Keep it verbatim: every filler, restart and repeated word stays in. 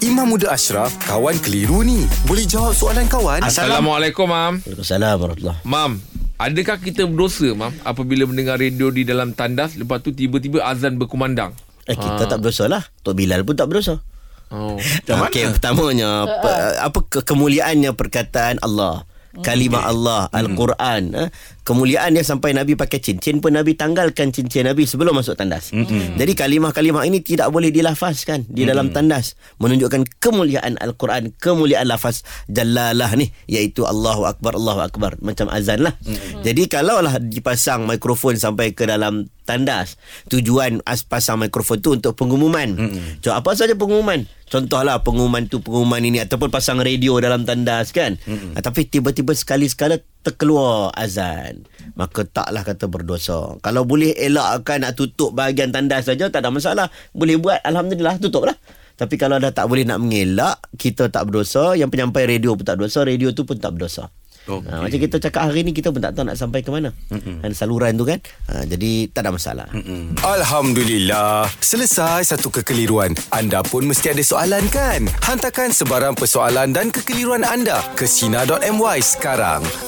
Imam Muda Ashraf, kawan keliru ni. Boleh jawab soalan kawan? Assalamualaikum, Mam. Waalaikumsalam warahmatullahi. Mam, adakah kita berdosa, Mam, apabila mendengar radio di dalam tandas, lepas tu tiba-tiba azan berkumandang? Eh, kita ha. tak berdosa lah. Tok Bilal pun tak berdosa. Oh. Okey, pertamanya pe- apa ke- kemuliaannya perkataan Allah. Kalimah okay. Allah, Al-Quran. Hmm. Kemuliaan dia sampai Nabi pakai cincin pun Nabi tanggalkan cincin Nabi sebelum masuk tandas. Hmm. Jadi kalimah-kalimah ini tidak boleh dilafazkan di hmm. dalam tandas. Menunjukkan kemuliaan Al-Quran, kemuliaan lafaz Jalalah ni, iaitu Allahu Akbar, Allahu Akbar. Macam azan lah. Hmm. Jadi kalaulah dipasang mikrofon sampai ke dalam tandas, tujuan pasang mikrofon tu untuk pengumuman. Hmm. So, apa saja pengumuman? Contohlah pengumuman tu, pengumuman ini, ataupun pasang radio dalam tandas kan. Mm-hmm. Tapi tiba-tiba sekali-sekala terkeluar azan, maka taklah kata berdosa. Kalau boleh elakkan, nak tutup bahagian tandas saja, tak ada masalah. Boleh buat, alhamdulillah, tutuplah. Tapi kalau dah tak boleh nak mengelak, kita tak berdosa. Yang penyampai radio pun tak berdosa, radio tu pun tak berdosa. Okay. Ha, macam kita cakap hari ni, kita pun tak tahu nak sampai ke mana. Mm-mm. Dan saluran tu kan, ha, jadi tak ada masalah. Mm-mm. Alhamdulillah, selesai satu kekeliruan. Anda pun mesti ada soalan kan? Hantarkan sebarang persoalan dan kekeliruan anda ke sina dot my sekarang.